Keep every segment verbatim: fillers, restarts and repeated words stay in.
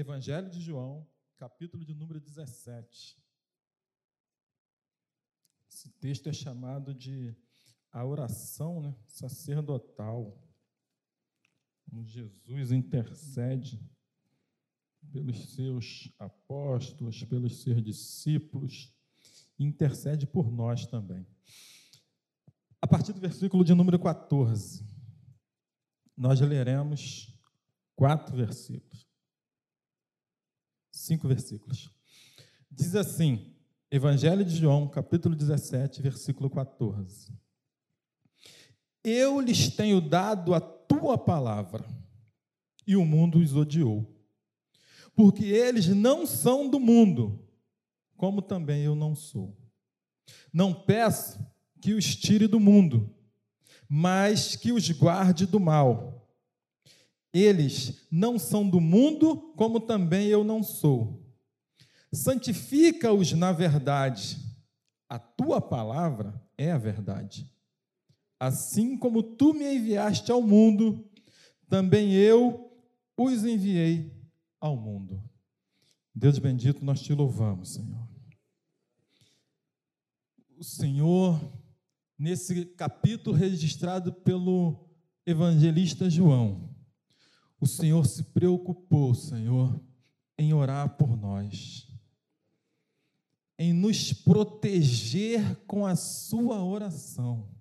Evangelho de João, capítulo de número dezessete. Esse texto é chamado de a oração, né, sacerdotal. Jesus intercede pelos seus apóstolos, pelos seus discípulos, intercede por nós também. A partir do versículo de número quatorze, nós leremos quatro versículos. Cinco versículos. Diz assim, Evangelho de João, capítulo dezessete, versículo quatorze. Eu lhes tenho dado a tua palavra, e o mundo os odiou, porque eles não são do mundo, como também eu não sou. Não peço que os tire do mundo, mas que os guarde do mal. Eles não são do mundo, como também eu não sou. Santifica-os na verdade. A tua palavra é a verdade. Assim como tu me enviaste ao mundo, também eu os enviei ao mundo. Deus bendito, nós te louvamos, Senhor. O Senhor, nesse capítulo registrado pelo evangelista João, o Senhor se preocupou, Senhor, em orar por nós, em nos proteger com a sua oração.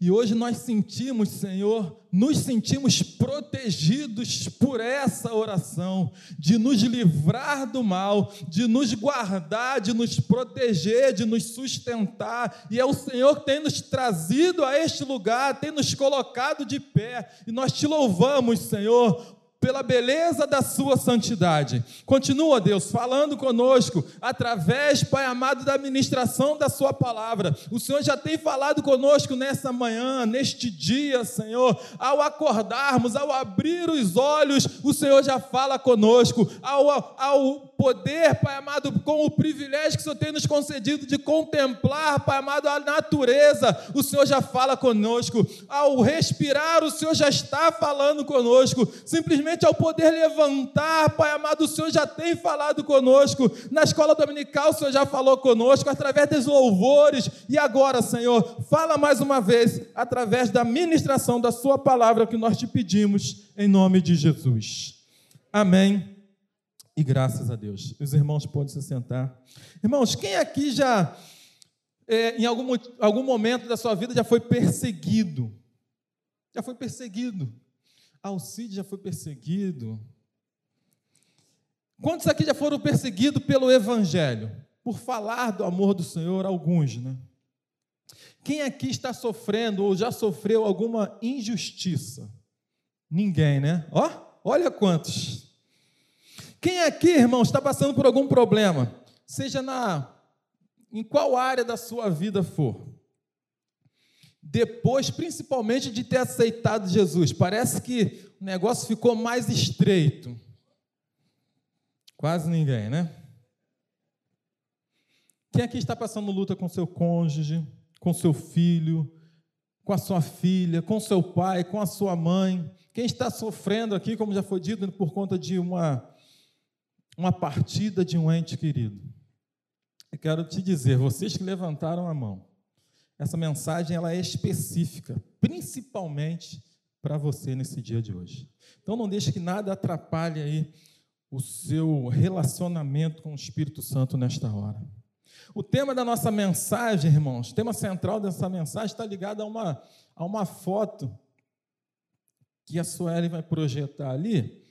E hoje nós sentimos, Senhor, nos sentimos protegidos por essa oração, de nos livrar do mal, de nos guardar, de nos proteger, de nos sustentar. E é o Senhor que tem nos trazido a este lugar, tem nos colocado de pé. E nós te louvamos, Senhor, pela beleza da sua santidade. Continua, Deus, falando conosco, através, Pai amado, da ministração da sua palavra. O Senhor já tem falado conosco nessa manhã, neste dia, Senhor. Ao acordarmos, ao abrir os olhos, o Senhor já fala conosco. Ao, ao poder, Pai amado, com o privilégio que o Senhor tem nos concedido de contemplar, Pai amado, a natureza, o Senhor já fala conosco. Ao respirar, o Senhor já está falando conosco. Simplesmente ao poder levantar, Pai amado, o Senhor já tem falado conosco. Na escola dominical, o Senhor já falou conosco, através dos louvores. E agora, Senhor, fala mais uma vez, através da ministração da sua palavra, que nós te pedimos, em nome de Jesus. Amém. E graças a Deus. Os irmãos podem se sentar. Irmãos, quem aqui já, é, em algum, algum momento da sua vida, já foi perseguido? Já foi perseguido. Alcide já foi perseguido. Quantos aqui já foram perseguidos pelo Evangelho? Por falar do amor do Senhor, alguns, né? Quem aqui está sofrendo ou já sofreu alguma injustiça? Ninguém, né? Ó, olha quantos. Quem aqui, irmão, está passando por algum problema? Seja na, em qual área da sua vida for. Depois, principalmente, de ter aceitado Jesus, parece que o negócio ficou mais estreito. Quase ninguém, né? Quem aqui está passando luta com seu cônjuge, com seu filho, com a sua filha, com seu pai, com a sua mãe? Quem está sofrendo aqui, como já foi dito, por conta de uma, uma partida de um ente querido? Eu quero te dizer, vocês que levantaram a mão, essa mensagem ela é específica, principalmente para você nesse dia de hoje. Então, não deixe que nada atrapalhe aí o seu relacionamento com o Espírito Santo nesta hora. O tema da nossa mensagem, irmãos, o tema central dessa mensagem está ligado a uma, a uma foto que a Sueli vai projetar ali,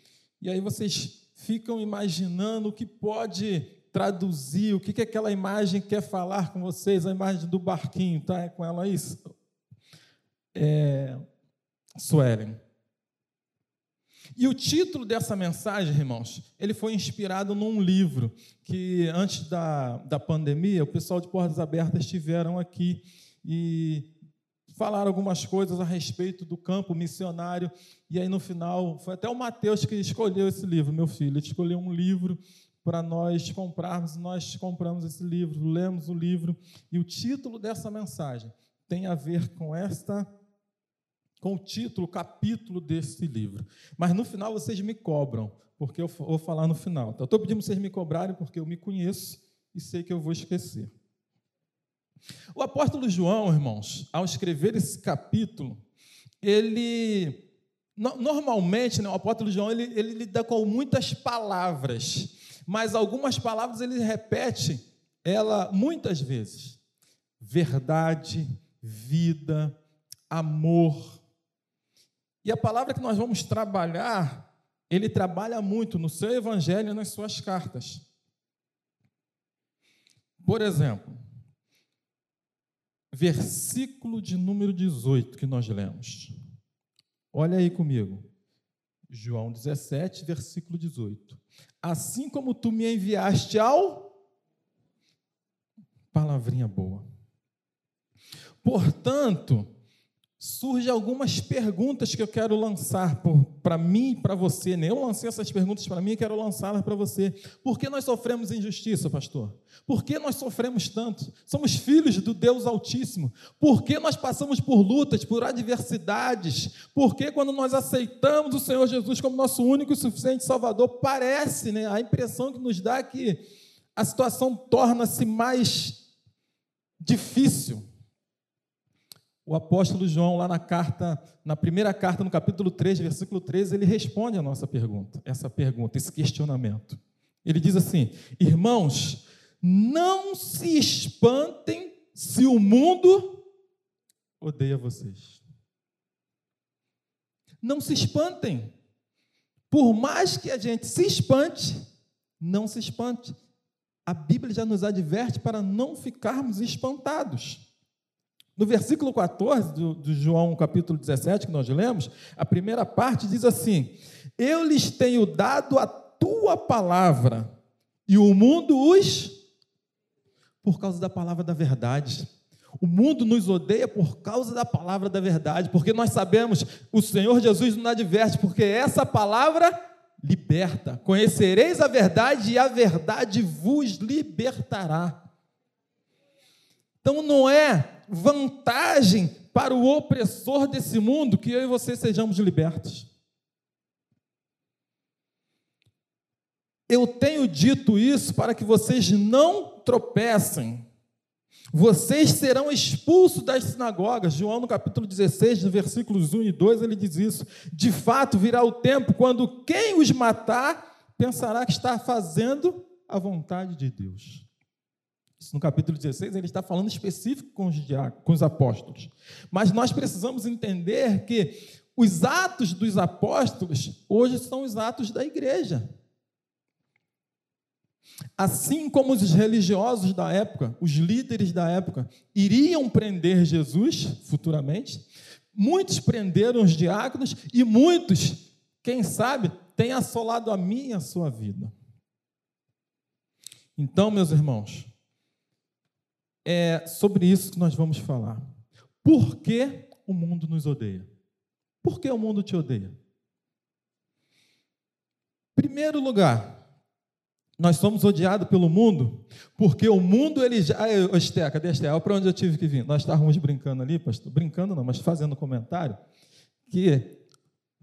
e aí vocês ficam imaginando o que pode traduzir, o que, que aquela imagem quer falar com vocês, a imagem do barquinho, tá? É com ela isso? É, Suelen. E o título dessa mensagem, irmãos, ele foi inspirado num livro que, antes da, da pandemia, o pessoal de Portas Abertas estiveram aqui e falaram algumas coisas a respeito do campo missionário, e aí, no final, foi até o Mateus que escolheu esse livro, meu filho, ele escolheu um livro para nós comprarmos, nós compramos esse livro, lemos o livro, e o título dessa mensagem tem a ver com esta com o título, capítulo desse livro. Mas no final vocês me cobram, porque eu vou falar no final. Então, eu estou pedindo vocês me cobrarem, porque eu me conheço e sei que eu vou esquecer. O apóstolo João, irmãos, ao escrever esse capítulo, ele... Normalmente, né, o apóstolo João ele, ele lida com muitas palavras, mas algumas palavras ele repete ela muitas vezes. Verdade, vida, amor. E a palavra que nós vamos trabalhar, ele trabalha muito no seu evangelho e nas suas cartas. Por exemplo, versículo de número dezoito que nós lemos. Olha aí comigo, João dezessete, versículo dezoito. Assim como tu me enviaste ao... Palavrinha boa. Portanto, surgem algumas perguntas que eu quero lançar para mim e para você. Né? Eu lancei essas perguntas para mim e quero lançá-las para você. Por que nós sofremos injustiça, pastor? Por que nós sofremos tanto? Somos filhos do Deus Altíssimo. Por que nós passamos por lutas, por adversidades? Por que quando nós aceitamos o Senhor Jesus como nosso único e suficiente Salvador, parece, né, a impressão que nos dá que a situação torna-se mais difícil? O apóstolo João, lá na carta, na primeira carta, no capítulo três, versículo treze, ele responde a nossa pergunta, essa pergunta, esse questionamento. Ele diz assim: irmãos, não se espantem se o mundo odeia vocês. Não se espantem. Por mais que a gente se espante, não se espante. A Bíblia já nos adverte para não ficarmos espantados. No versículo quatorze do, do João, capítulo dezessete, que nós lemos, a primeira parte diz assim: eu lhes tenho dado a tua palavra, e o mundo os... Por causa da palavra da verdade. O mundo nos odeia por causa da palavra da verdade, porque nós sabemos, o Senhor Jesus nos adverte, porque essa palavra liberta. Conhecereis a verdade e a verdade vos libertará. Então, não é vantagem para o opressor desse mundo que eu e você sejamos libertos. Eu tenho dito isso para que vocês não tropecem. Vocês serão expulsos das sinagogas. João, no capítulo dezesseis, no versículos um e dois, ele diz isso. De fato, virá o tempo quando quem os matar pensará que está fazendo a vontade de Deus. No capítulo dezesseis, ele está falando específico com os, diáconos, com os apóstolos. Mas nós precisamos entender que os atos dos apóstolos hoje são os atos da igreja. Assim como os religiosos da época, os líderes da época, iriam prender Jesus futuramente, muitos prenderam os diáconos e muitos, quem sabe, têm assolado a minha e a sua vida. Então, meus irmãos, é sobre isso que nós vamos falar. Por que o mundo nos odeia? Por que o mundo te odeia? Em primeiro lugar, nós somos odiados pelo mundo, porque o mundo, ele já... Ô, Esté, cadê a Esté? Olha para onde eu tive que vir. Nós estávamos brincando ali, pastor. Brincando não, mas fazendo comentário, que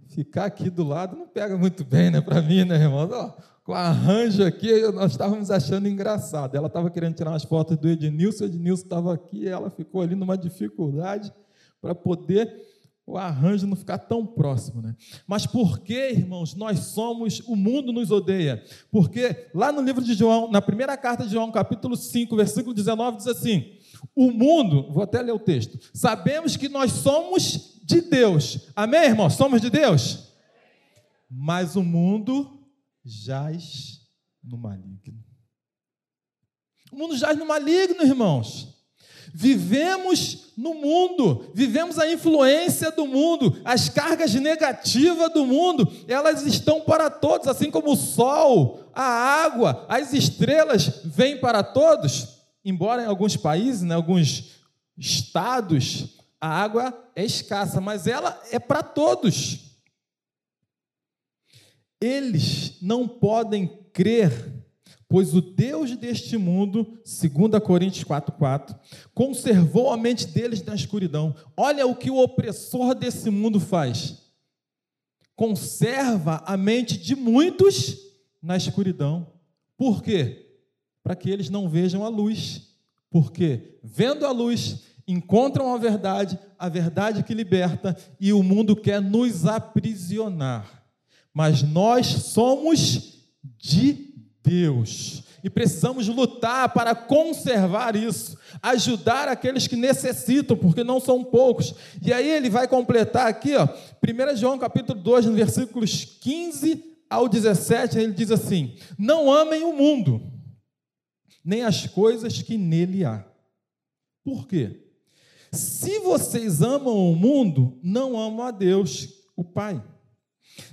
ficar aqui do lado não pega muito bem, né, para mim, né, irmão? Ó, com arranjo aqui, nós estávamos achando engraçado. Ela estava querendo tirar umas fotos do Ednilson, o Ednilson estava aqui, ela ficou ali numa dificuldade para poder o arranjo não ficar tão próximo, né? Mas por que, irmãos, nós somos... O mundo nos odeia? Porque lá no livro de João, na primeira carta de João, capítulo cinco, versículo dezenove, diz assim: o mundo... Vou até ler o texto. Sabemos que nós somos de Deus. Amém, irmãos? Somos de Deus? Mas o mundo jaz no maligno. O mundo jaz no maligno, irmãos. Vivemos no mundo, vivemos a influência do mundo, as cargas negativas do mundo, elas estão para todos, assim como o sol, a água, as estrelas vêm para todos, embora em alguns países, em alguns estados, a água é escassa, mas ela é para todos. Eles não podem crer Pois o Deus deste mundo, segunda Coríntios quatro, quatro, conservou a mente deles na escuridão. Olha o que o opressor desse mundo faz. Conserva a mente de muitos na escuridão. Por quê? Para que eles não vejam a luz. Porque, vendo a luz, encontram a verdade, a verdade que liberta, e o mundo quer nos aprisionar. Mas nós somos de Deus, e precisamos lutar para conservar isso, ajudar aqueles que necessitam, porque não são poucos. E aí ele vai completar aqui, ó, primeira João capítulo dois, no versículos quinze ao dezessete, ele diz assim: não amem o mundo, nem as coisas que nele há. Por quê? Se vocês amam o mundo, não amam a Deus, o Pai.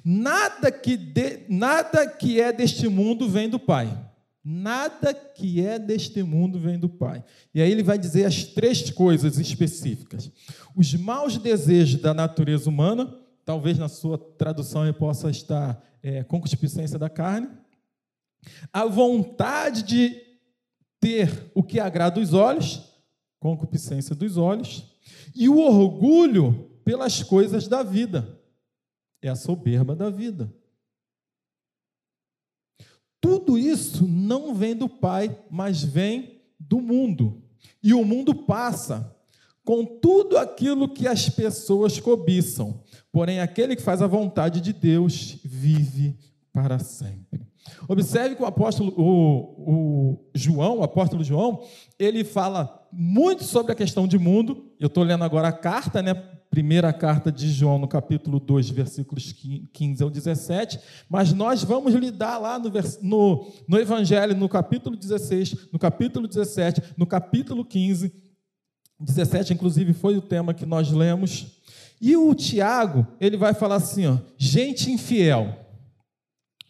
Nada que, de, nada que é deste mundo vem do Pai. Nada que é deste mundo vem do Pai. E aí ele vai dizer as três coisas específicas. Os maus desejos da natureza humana, talvez na sua tradução ele possa estar é, concupiscência da carne. A vontade de ter o que agrada os olhos, concupiscência dos olhos. E o orgulho pelas coisas da vida. É a soberba da vida. Tudo isso não vem do Pai, mas vem do mundo. E o mundo passa com tudo aquilo que as pessoas cobiçam. Porém, aquele que faz a vontade de Deus vive para sempre. Observe que o apóstolo o, o João, o apóstolo João, ele fala muito sobre a questão de mundo. Eu estou lendo agora a carta, né? Primeira carta de João, no capítulo dois, versículos quinze ao dezessete, mas nós vamos lidar lá no, no, no Evangelho, no capítulo dezesseis, no capítulo dezessete, no capítulo quinze, dezessete, inclusive, foi o tema que nós lemos. E o Tiago, ele vai falar assim, ó, gente infiel,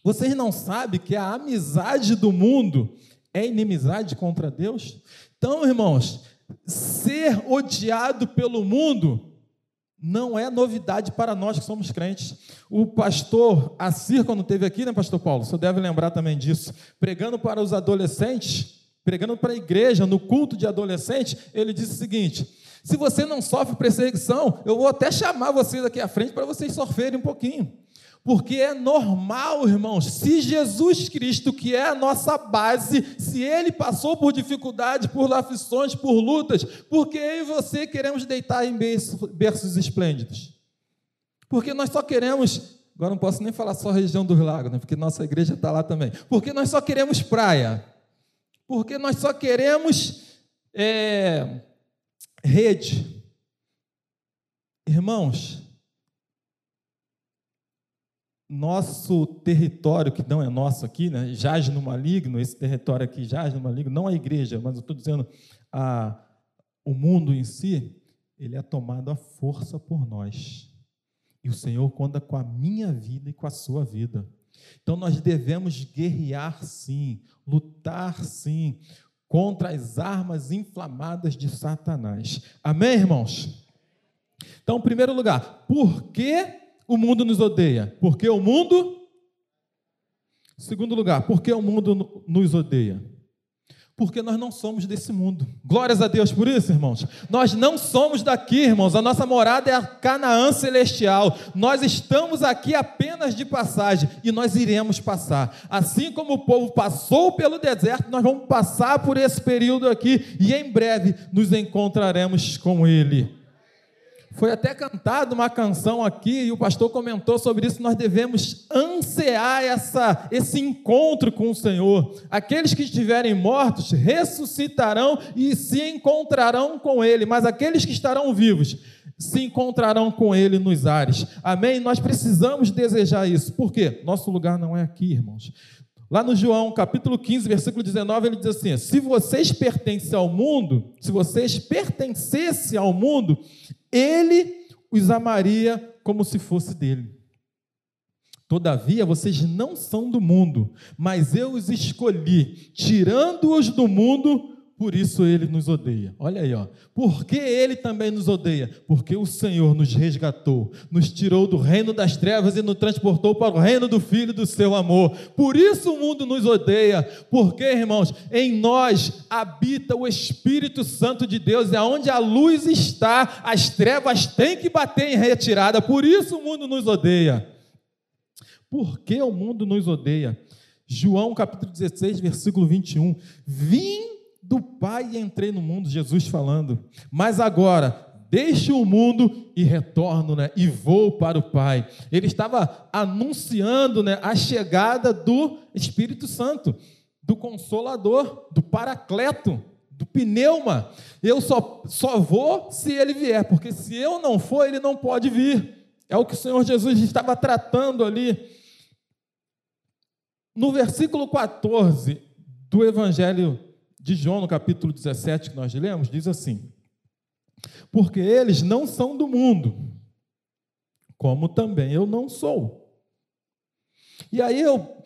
vocês não sabem que a amizade do mundo é inimizade contra Deus? Então, irmãos, ser odiado pelo mundo não é novidade para nós que somos crentes. O pastor Assir, quando esteve aqui, né, pastor Paulo? Você deve lembrar também disso. Pregando para os adolescentes, pregando para a igreja, no culto de adolescentes, ele disse o seguinte: se você não sofre perseguição, eu vou até chamar vocês aqui à frente para vocês sofrerem um pouquinho. Porque é normal, irmãos, se Jesus Cristo, que é a nossa base, se Ele passou por dificuldades, por aflições, por lutas, porque eu e você queremos deitar em berços esplêndidos? Porque nós só queremos, agora não posso nem falar só região dos lagos, né? Porque nossa igreja está lá também, porque nós só queremos praia, porque nós só queremos é, rede. Irmãos, nosso território, que não é nosso aqui, né, jaz no maligno, esse território aqui jaz no maligno, não a igreja, mas eu estou dizendo a, o mundo em si, ele é tomado à força por nós. E o Senhor conta com a minha vida e com a sua vida. Então, nós devemos guerrear, sim, lutar, sim, contra as armas inflamadas de Satanás. Amém, irmãos? Então, em primeiro lugar, por que o mundo nos odeia? Porque o mundo... Segundo lugar, porque o mundo nos odeia? Porque nós não somos desse mundo. Glórias a Deus por isso, irmãos. Nós não somos daqui, irmãos. A nossa morada é a Canaã Celestial. Nós estamos aqui apenas de passagem e nós iremos passar. Assim como o povo passou pelo deserto, nós vamos passar por esse período aqui e em breve nos encontraremos com Ele. Foi até cantada uma canção aqui, e o pastor comentou sobre isso, nós devemos ansiar essa, esse encontro com o Senhor. Aqueles que estiverem mortos ressuscitarão e se encontrarão com Ele, mas aqueles que estarão vivos se encontrarão com Ele nos ares. Amém? Nós precisamos desejar isso. Por quê? Nosso lugar não é aqui, irmãos. Lá no João, capítulo quinze, versículo dezenove, ele diz assim: se vocês pertencem ao mundo, se vocês pertencessem ao mundo, Ele os amaria como se fosse dele. Todavia, vocês não são do mundo, mas eu os escolhi, tirando-os do mundo, por isso ele nos odeia. Olha aí, ó. Por que ele também nos odeia? Porque o Senhor nos resgatou, nos tirou do reino das trevas e nos transportou para o reino do Filho do seu amor. Por isso o mundo nos odeia, porque, irmãos, em nós habita o Espírito Santo de Deus, e aonde a luz está, as trevas têm que bater em retirada. Por isso o mundo nos odeia. Por que o mundo nos odeia? João capítulo dezesseis, versículo vinte e um. Vim do Pai e entrei no mundo, Jesus falando, mas agora deixo o mundo e retorno, né, e vou para o Pai. Ele estava anunciando, né, a chegada do Espírito Santo, do Consolador, do Paracleto, do Pneuma. Eu só, só vou se ele vier, porque se eu não for, ele não pode vir. É o que o Senhor Jesus estava tratando ali. No versículo quatorze do Evangelho de João, no capítulo dezessete, que nós lemos, diz assim: porque eles não são do mundo, como também eu não sou. E aí eu,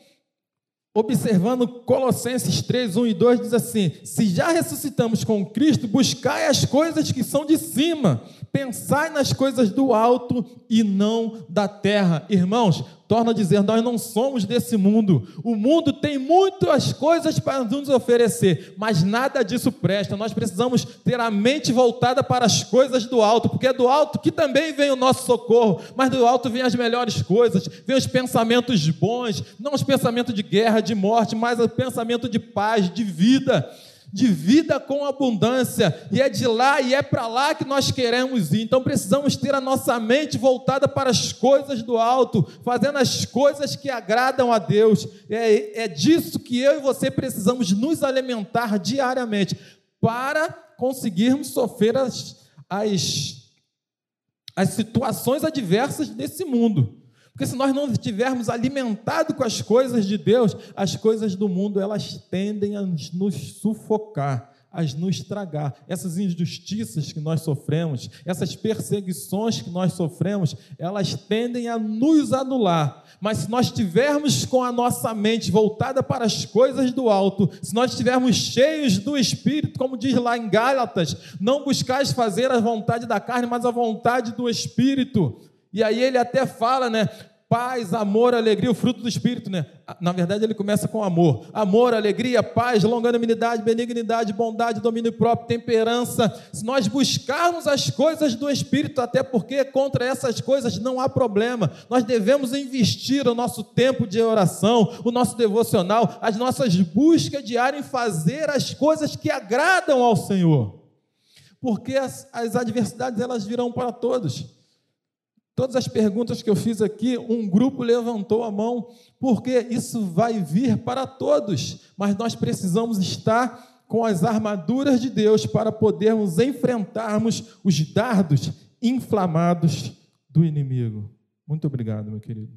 observando Colossenses três, um e dois, diz assim: se já ressuscitamos com Cristo, buscai as coisas que são de cima, pensai nas coisas do alto e não da terra. Irmãos, torna a dizer, nós não somos desse mundo. O mundo tem muitas coisas para nos oferecer, mas nada disso presta. Nós precisamos ter a mente voltada para as coisas do alto, porque é do alto que também vem o nosso socorro, mas do alto vêm as melhores coisas, vêm os pensamentos bons, não os pensamentos de guerra, de morte, mas o pensamento de paz, de vida, de vida com abundância, e é de lá e é para lá que nós queremos ir. Então precisamos ter a nossa mente voltada para as coisas do alto, fazendo as coisas que agradam a Deus. É, é disso que eu e você precisamos nos alimentar diariamente, para conseguirmos sofrer as, as, as situações adversas desse mundo. Porque se nós não estivermos alimentados com as coisas de Deus, as coisas do mundo, elas tendem a nos sufocar, a nos estragar. Essas injustiças que nós sofremos, essas perseguições que nós sofremos, elas tendem a nos anular. Mas se nós estivermos com a nossa mente voltada para as coisas do alto, se nós estivermos cheios do Espírito, como diz lá em Gálatas, não buscais fazer a vontade da carne, mas a vontade do Espírito. E aí ele até fala, né, paz, amor, alegria, o fruto do Espírito, né? Na verdade, ele começa com amor. Amor, alegria, paz, longanimidade, benignidade, bondade, domínio próprio, temperança. Se nós buscarmos as coisas do Espírito, até porque contra essas coisas não há problema. Nós devemos investir o nosso tempo de oração, o nosso devocional, as nossas buscas diárias em fazer as coisas que agradam ao Senhor. Porque as, as adversidades, elas virão para todos. Todas as perguntas que eu fiz aqui, um grupo levantou a mão, porque isso vai vir para todos, mas nós precisamos estar com as armaduras de Deus para podermos enfrentarmos os dardos inflamados do inimigo. Muito obrigado, meu querido.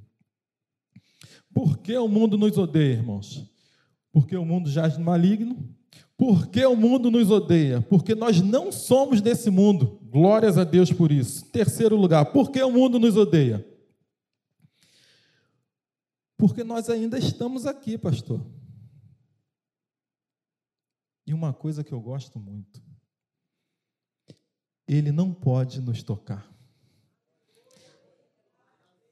Por que o mundo nos odeia, irmãos? Porque o mundo jaz no maligno. Por que o mundo nos odeia? Porque nós não somos desse mundo. Glórias a Deus por isso. Terceiro lugar, por que o mundo nos odeia? Porque nós ainda estamos aqui, pastor. E uma coisa que eu gosto muito: ele não pode nos tocar.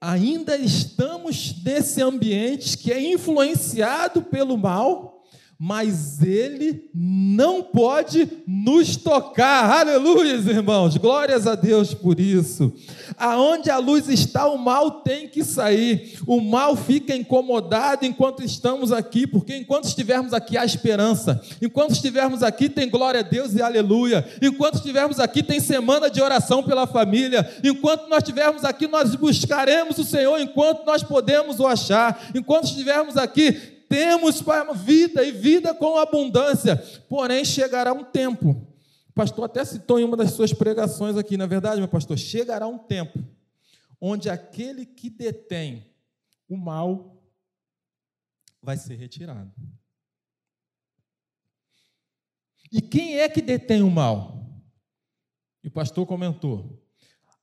Ainda estamos nesse ambiente que é influenciado pelo mal, mas ele não pode nos tocar. Aleluia, irmãos, glórias a Deus por isso. Aonde a luz está, o mal tem que sair. O mal fica incomodado enquanto estamos aqui, porque enquanto estivermos aqui há esperança, enquanto estivermos aqui tem glória a Deus e aleluia, enquanto estivermos aqui tem semana de oração pela família, enquanto nós estivermos aqui nós buscaremos o Senhor enquanto nós podemos o achar, enquanto estivermos aqui temos vida e vida com abundância. Porém, chegará um tempo. O pastor até citou em uma das suas pregações aqui, não é verdade, meu pastor? Chegará um tempo onde aquele que detém o mal vai ser retirado. E quem é que detém o mal? E o pastor comentou.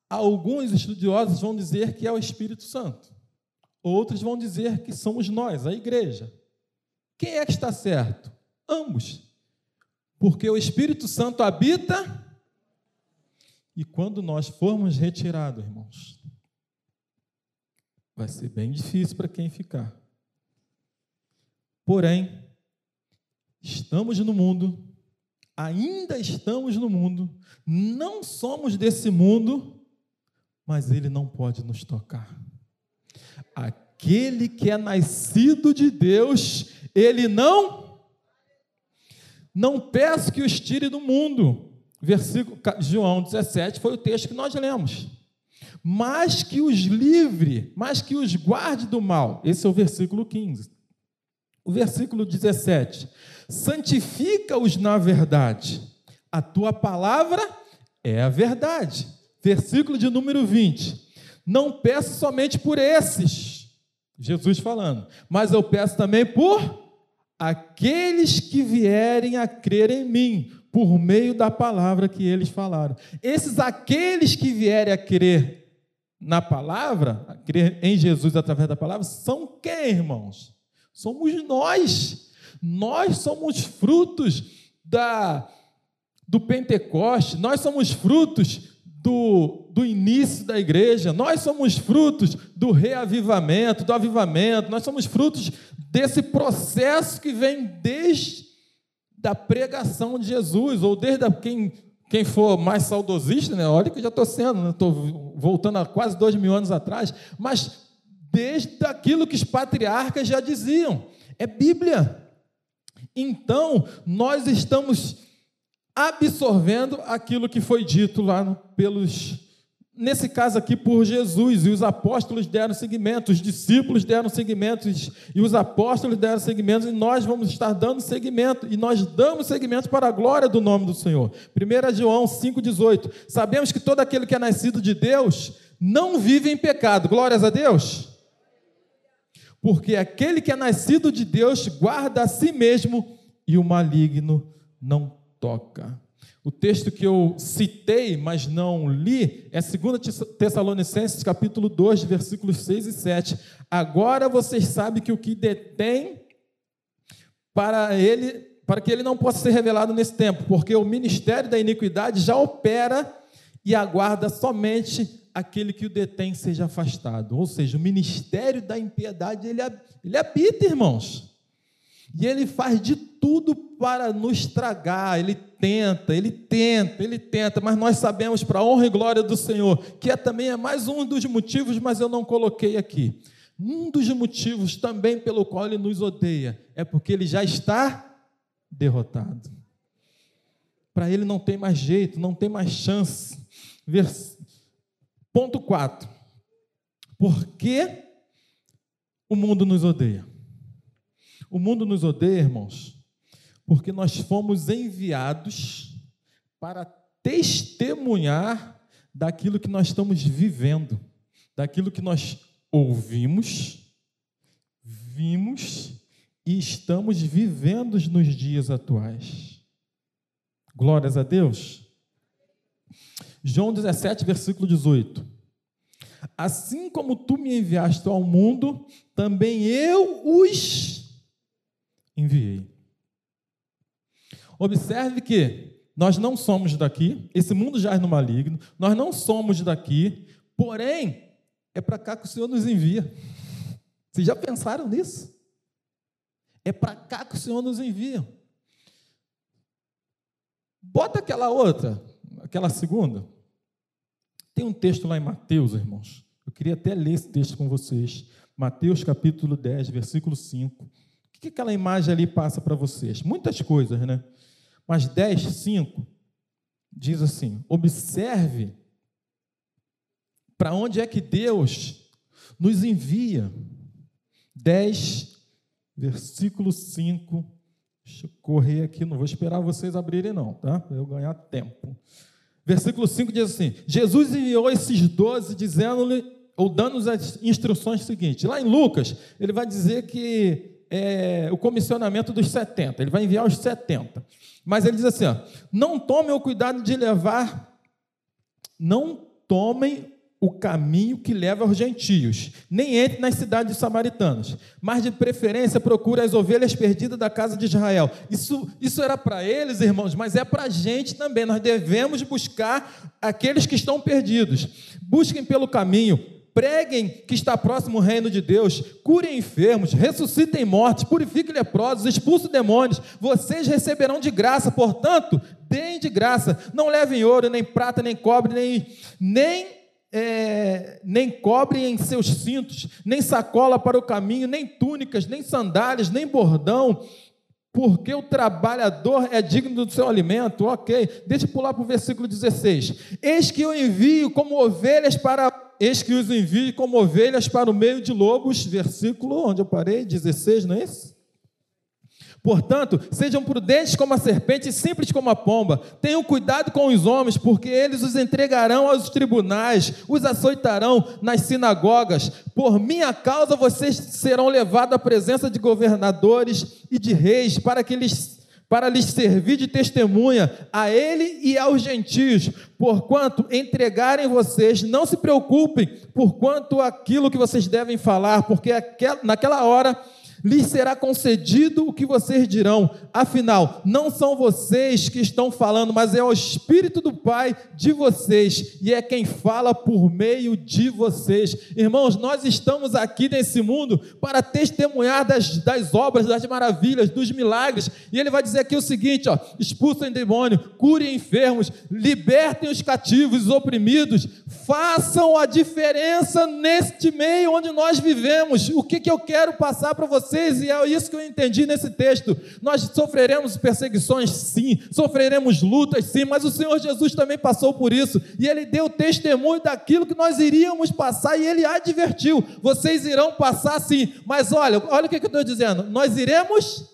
Alguns estudiosos vão dizer que é o Espírito Santo. Outros vão dizer que somos nós, a igreja. Quem é que está certo? Ambos. porque o Espírito Santo habita, e quando nós formos retirados, irmãos, vai ser bem difícil para quem ficar. Porém, estamos no mundo, ainda estamos no mundo, não somos desse mundo, mas ele não pode nos tocar. Aquele que é nascido de Deus, ele não... Não peço que os tire do mundo. Versículo João dezessete foi o texto que nós lemos. Mas que os livre, mas que os guarde do mal. Esse é o versículo quinze. O versículo dezessete. Santifica-os na verdade. A tua palavra é a verdade. Versículo de número vinte. Não peço somente por esses, Jesus falando, mas eu peço também por aqueles que vierem a crer em mim, por meio da palavra que eles falaram. Esses aqueles que vierem a crer na palavra, a crer em Jesus através da palavra, são quem, irmãos? Somos nós. Nós somos frutos da, do Pentecoste, nós somos frutos do, do início da igreja, nós somos frutos do reavivamento, do avivamento, nós somos frutos desse processo que vem desde da pregação de Jesus, ou desde a, quem, quem for mais saudosista, né? Olha que eu já estou sendo, estou voltando a quase dois mil anos atrás, mas desde aquilo que os patriarcas já diziam, é Bíblia. Então, nós estamos absorvendo aquilo que foi dito lá pelos... Nesse caso aqui, por Jesus, e os apóstolos deram seguimento, os discípulos deram seguimento, e os apóstolos deram seguimento, e nós vamos estar dando seguimento, e nós damos seguimento para a glória do nome do Senhor. primeira João cinco, dezoito. Sabemos que todo aquele que é nascido de Deus não vive em pecado. Glórias a Deus! Porque aquele que é nascido de Deus guarda a si mesmo, e o maligno não toca. O texto que eu citei, mas não li, é segunda Tessalonicenses, capítulo dois, versículos seis e sete. Agora vocês sabem que o que detém para ele, para que ele não possa ser revelado nesse tempo, porque o ministério da iniquidade já opera e aguarda somente aquele que o detém seja afastado. Ou seja, o ministério da impiedade, ele, ele habita, irmãos. E ele faz de tudo para nos tragar, ele tenta, ele tenta, ele tenta, mas nós sabemos, para a honra e glória do Senhor, que é, também é mais um dos motivos, mas eu não coloquei aqui, um dos motivos também pelo qual ele nos odeia, é porque ele já está derrotado. Para ele não tem mais jeito, não tem mais chance. Vers... Ponto quatro. Por que o mundo nos odeia? O mundo nos odeia, irmãos, porque nós fomos enviados para testemunhar daquilo que nós estamos vivendo, daquilo que nós ouvimos, vimos e estamos vivendo nos dias atuais. Glórias a Deus. João dezessete, versículo dezoito. Assim como tu me enviaste ao mundo, também eu os enviei. Observe que nós não somos daqui, esse mundo jaz no maligno, nós não somos daqui, porém, é para cá que o Senhor nos envia. Vocês já pensaram nisso? É para cá que o Senhor nos envia. Bota aquela outra, aquela segunda. Tem um texto lá em Mateus, irmãos. Eu queria até ler esse texto com vocês. Mateus, capítulo dez, versículo cinco. O que aquela imagem ali passa para vocês? Muitas coisas, né? Mas dez, cinco, diz assim, observe para onde é que Deus nos envia. dez, versículo cinco, deixa eu correr aqui, não vou esperar vocês abrirem não, tá? Para eu ganhar tempo. Versículo cinco diz assim, Jesus enviou esses doze, dizendo-lhe, ou dando-lhes as instruções seguintes. Lá em Lucas, ele vai dizer que É, o comissionamento dos setenta, ele vai enviar os setenta, mas ele diz assim, ó, não tomem o cuidado de levar, não tomem o caminho que leva aos gentios, nem entre nas cidades dos samaritanos, mas de preferência procura as ovelhas perdidas da casa de Israel. Isso, isso era para eles, irmãos, mas é para a gente também. Nós devemos buscar aqueles que estão perdidos. Busquem pelo caminho, preguem que está próximo o reino de Deus, curem enfermos, ressuscitem mortos, purifiquem leprosos, expulsem demônios. Vocês receberão de graça, portanto, deem de graça. Não levem ouro, nem prata, nem cobre, nem... nem É, nem cobrem em seus cintos, nem sacola para o caminho, nem túnicas, nem sandálias, nem bordão, porque o trabalhador é digno do seu alimento. Ok, deixa eu pular para o versículo dezesseis. Eis que eu envio como ovelhas para... Eis que os envio como ovelhas para o meio de lobos. Versículo, onde eu parei, dezesseis, não é esse? Portanto, sejam prudentes como a serpente e simples como a pomba. Tenham cuidado com os homens, porque eles os entregarão aos tribunais, os açoitarão nas sinagogas. Por minha causa vocês serão levados à presença de governadores e de reis, para que lhes, para lhes servir de testemunha a ele e aos gentios. Porquanto entregarem vocês, não se preocupem por quanto aquilo que vocês devem falar, porque aquela, naquela hora... lhes será concedido o que vocês dirão. Afinal, não são vocês que estão falando, mas é o Espírito do Pai de vocês, e é quem fala por meio de vocês. Irmãos, nós estamos aqui nesse mundo para testemunhar das, das obras, das maravilhas, dos milagres, e ele vai dizer aqui o seguinte, ó: expulsem demônio, curem enfermos, libertem os cativos, os oprimidos, façam a diferença neste meio onde nós vivemos. O que, que eu quero passar para vocês? E é isso que eu entendi nesse texto. Nós sofreremos perseguições, sim, sofreremos lutas, sim, mas o Senhor Jesus também passou por isso, e Ele deu testemunho daquilo que nós iríamos passar, e Ele advertiu: vocês irão passar, sim, mas olha, olha o que eu estou dizendo, nós iremos...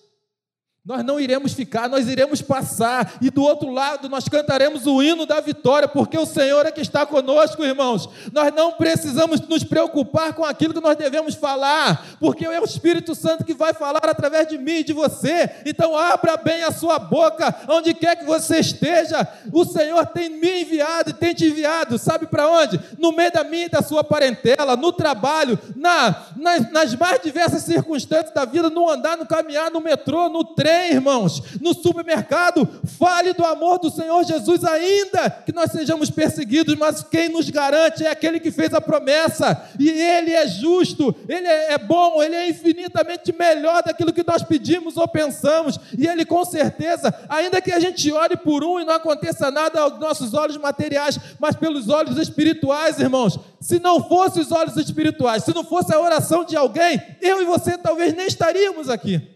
Nós não iremos ficar, nós iremos passar, e do outro lado nós cantaremos o hino da vitória, porque o Senhor é que está conosco, irmãos. Nós não precisamos nos preocupar com aquilo que nós devemos falar, porque é o Espírito Santo que vai falar através de mim e de você. Então abra bem a sua boca, onde quer que você esteja. O Senhor tem me enviado e tem te enviado, sabe para onde? No meio da minha e da sua parentela, no trabalho, na, nas, nas mais diversas circunstâncias da vida, no andar, no caminhar, no metrô, no trem, irmãos, no supermercado. Fale do amor do Senhor Jesus, ainda que nós sejamos perseguidos, mas quem nos garante é aquele que fez a promessa, e Ele é justo, Ele é bom, Ele é infinitamente melhor daquilo que nós pedimos ou pensamos, e Ele com certeza, ainda que a gente ore por um e não aconteça nada aos nossos olhos materiais, mas pelos olhos espirituais, irmãos, se não fosse os olhos espirituais, se não fosse a oração de alguém, eu e você talvez nem estaríamos aqui.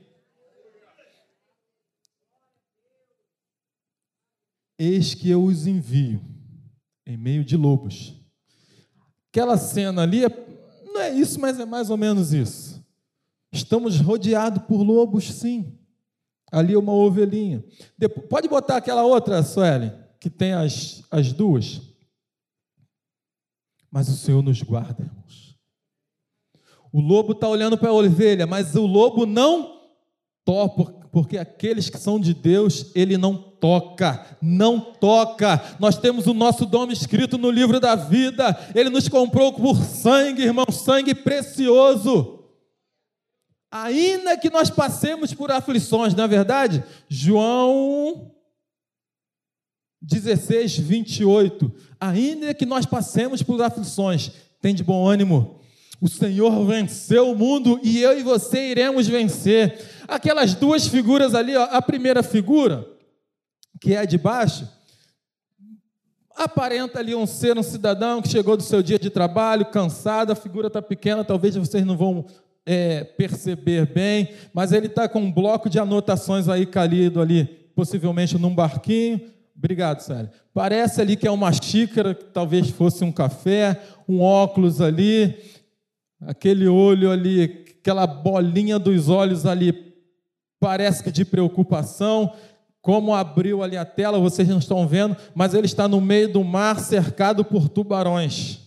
Eis que eu os envio em meio de lobos. Aquela cena ali, é, não é isso, mas é mais ou menos isso. Estamos rodeados por lobos, sim. Ali é uma ovelhinha. Depois, pode botar aquela outra, Suelen, que tem as, as duas. Mas o Senhor nos guarda, irmãos. O lobo está olhando para a ovelha, mas o lobo não topa, porque aqueles que são de Deus, Ele não toca, não toca. Nós temos o nosso nome escrito no livro da vida. Ele nos comprou por sangue, irmão, sangue precioso. Ainda que nós passemos por aflições, não é verdade? João dezesseis, vinte e oito. Ainda que nós passemos por aflições, tem de bom ânimo. O Senhor venceu o mundo, e eu e você iremos vencer. Aquelas duas figuras ali, ó, a primeira figura, que é a de baixo, aparenta ali um ser, um cidadão que chegou do seu dia de trabalho, cansado, a figura está pequena, talvez vocês não vão é, perceber bem, mas ele está com um bloco de anotações aí, calido ali, possivelmente num barquinho. Obrigado, Sérgio. Parece ali que é uma xícara, que talvez fosse um café, um óculos ali, aquele olho ali, aquela bolinha dos olhos ali, parece que de preocupação. Como abriu ali a tela, vocês não estão vendo, mas ele está no meio do mar, cercado por tubarões.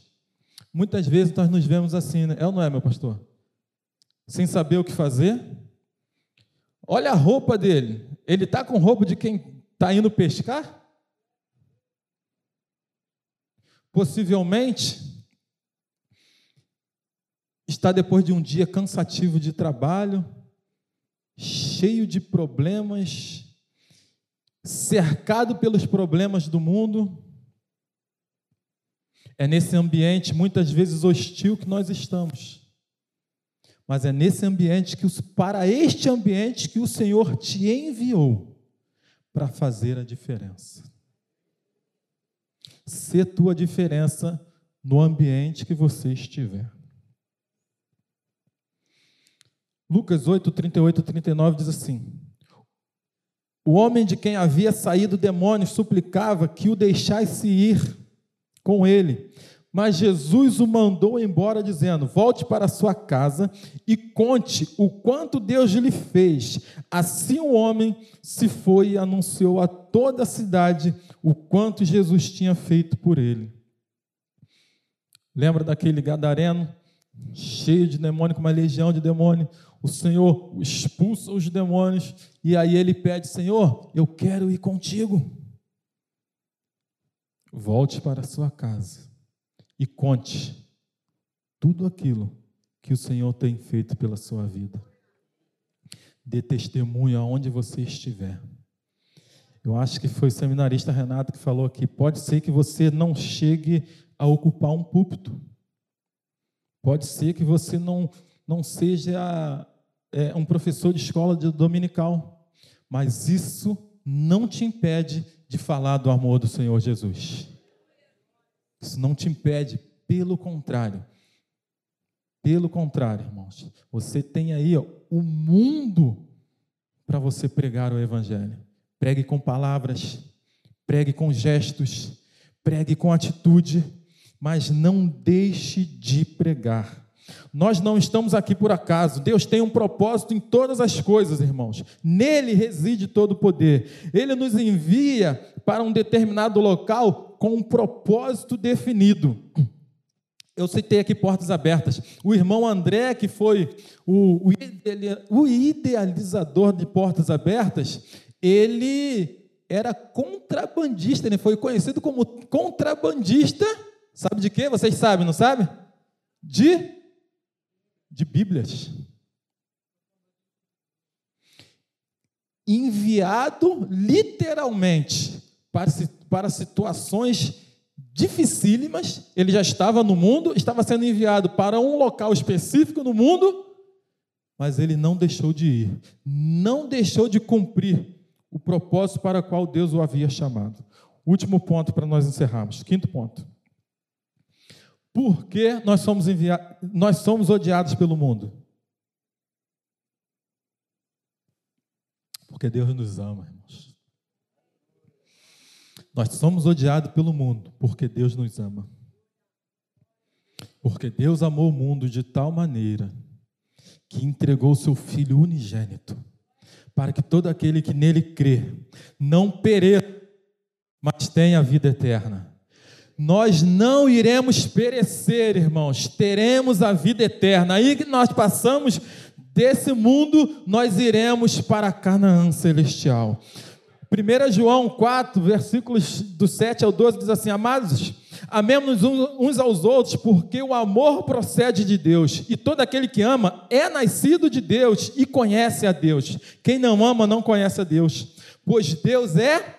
Muitas vezes nós nos vemos assim, né? É ou não é, meu pastor? Sem saber o que fazer. Olha a roupa dele. Ele está com roupa de quem está indo pescar? Possivelmente, está depois de um dia cansativo de trabalho, cheio de problemas, cercado pelos problemas do mundo. É nesse ambiente, muitas vezes hostil, que nós estamos. Mas é nesse ambiente, que para este ambiente que o Senhor te enviou para fazer a diferença. Sê tua diferença no ambiente que você estiver. Lucas oito, trinta e oito e trinta e nove diz assim: o homem de quem havia saído o demônio suplicava que o deixasse ir com ele, mas Jesus o mandou embora dizendo: volte para sua casa e conte o quanto Deus lhe fez. Assim o homem se foi e anunciou a toda a cidade o quanto Jesus tinha feito por ele. Lembra daquele gadareno, cheio de demônio, com uma legião de demônio? O Senhor expulsa os demônios e aí ele pede: Senhor, eu quero ir contigo. Volte para a sua casa e conte tudo aquilo que o Senhor tem feito pela sua vida. Dê testemunho aonde você estiver. Eu acho que foi o seminarista Renato que falou aqui: pode ser que você não chegue a ocupar um púlpito, pode ser que você não, não seja é, um professor de escola de dominical, mas isso não te impede de falar do amor do Senhor Jesus. Isso não te impede, pelo contrário, pelo contrário, irmãos, você tem aí ó, o mundo para você pregar o Evangelho. Pregue com palavras, pregue com gestos, pregue com atitude, mas não deixe de pregar. Nós não estamos aqui por acaso. Deus tem um propósito em todas as coisas, irmãos. Nele reside todo o poder. Ele nos envia para um determinado local com um propósito definido. Eu citei aqui Portas Abertas. O irmão André, que foi o, o idealizador de Portas Abertas, ele era contrabandista, ele foi conhecido como contrabandista, sabe de quê? Vocês sabem, não sabem? De... de Bíblias. Enviado literalmente para, para situações dificílimas, ele já estava no mundo, estava sendo enviado para um local específico no mundo, mas ele não deixou de ir, não deixou de cumprir o propósito para o qual Deus o havia chamado. Último ponto para nós encerrarmos, quinto ponto. Por que nós somos, envia... nós somos odiados pelo mundo? Porque Deus nos ama, irmãos. Nós somos odiados pelo mundo porque Deus nos ama. Porque Deus amou o mundo de tal maneira que entregou o seu Filho unigênito para que todo aquele que nele crê não pereça, mas tenha a vida eterna. Nós não iremos perecer, irmãos, teremos a vida eterna. Aí que nós passamos desse mundo, nós iremos para Canaã Celestial. primeiro João quatro, versículos do sete ao doze, diz assim: amados, amemos uns aos outros, porque o amor procede de Deus, e todo aquele que ama é nascido de Deus e conhece a Deus. Quem não ama não conhece a Deus, pois Deus é.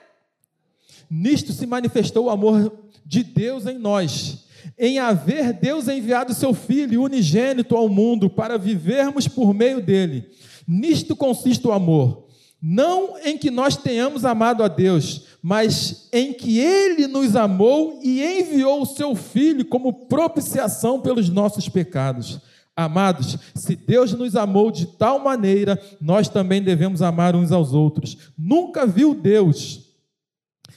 Nisto se manifestou o amor de Deus em nós, em haver Deus enviado seu Filho unigênito ao mundo para vivermos por meio dele. Nisto consiste o amor, não em que nós tenhamos amado a Deus, mas em que ele nos amou e enviou o seu Filho como propiciação pelos nossos pecados. Amados, se Deus nos amou de tal maneira, nós também devemos amar uns aos outros. Nunca viu Deus.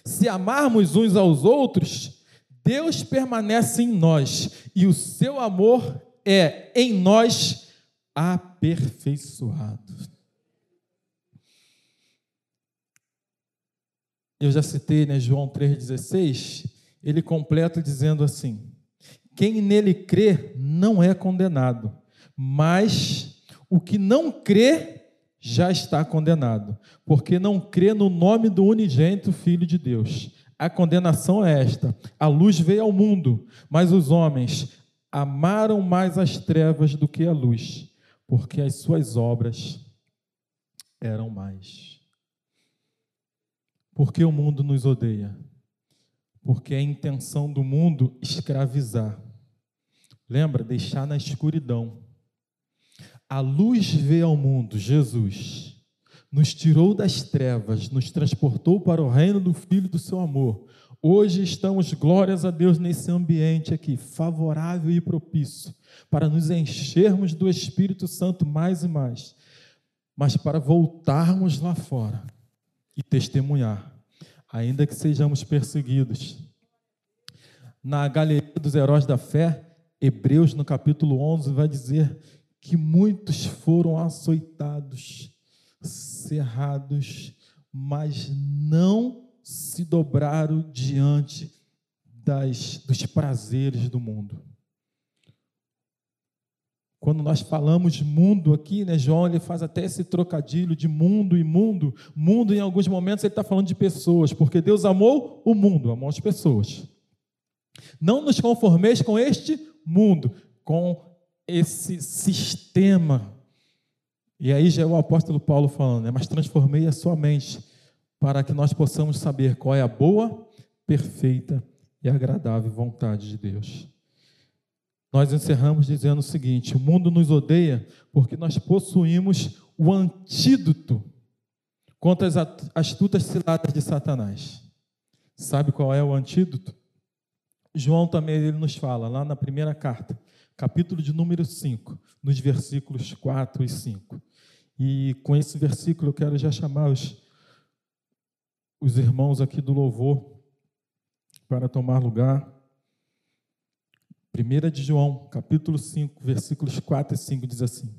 Se amarmos uns aos outros, Deus permanece em nós e o seu amor é em nós aperfeiçoado. Eu já citei, né, João três, dezesseis, ele completa dizendo assim: quem nele crê não é condenado, mas o que não crê já está condenado, porque não crê no nome do unigênito Filho de Deus. A condenação é esta: a luz veio ao mundo, mas os homens amaram mais as trevas do que a luz, porque as suas obras eram mais. Por que o mundo nos odeia? Porque a intenção do mundo é escravizar. Lembra? Deixar na escuridão. A luz veio ao mundo, Jesus, nos tirou das trevas, nos transportou para o reino do Filho do seu amor. Hoje estamos, glórias a Deus, nesse ambiente aqui, favorável e propício, para nos enchermos do Espírito Santo mais e mais, mas para voltarmos lá fora e testemunhar, ainda que sejamos perseguidos. Na Galeria dos Heróis da Fé, Hebreus, no capítulo onze, vai dizer que muitos foram açoitados, cerrados, mas não se dobraram diante das, dos prazeres do mundo. Quando nós falamos mundo aqui, né, João, ele faz até esse trocadilho de mundo e mundo. Mundo, em alguns momentos, ele está falando de pessoas, porque Deus amou o mundo, amou as pessoas. Não nos conformeis com este mundo, com esse sistema. E aí já é o apóstolo Paulo falando, né? Mas transformei a sua mente para que nós possamos saber qual é a boa, perfeita e agradável vontade de Deus. Nós encerramos dizendo o seguinte: o mundo nos odeia porque nós possuímos o antídoto contra as astutas ciladas de Satanás. Sabe qual é o antídoto? João também ele nos fala, lá na primeira carta, capítulo de número cinco, nos versículos quatro e cinco. E com esse versículo eu quero já chamar os, os irmãos aqui do louvor para tomar lugar. primeira de João, capítulo cinco, versículos quatro e cinco, diz assim: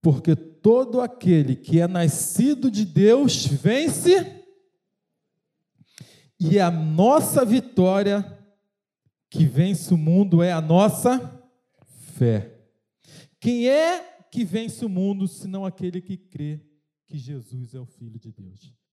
porque todo aquele que é nascido de Deus vence, e a nossa vitória que vence o mundo é a nossa fé. Quem é que vence o mundo, senão aquele que crê que Jesus é o Filho de Deus?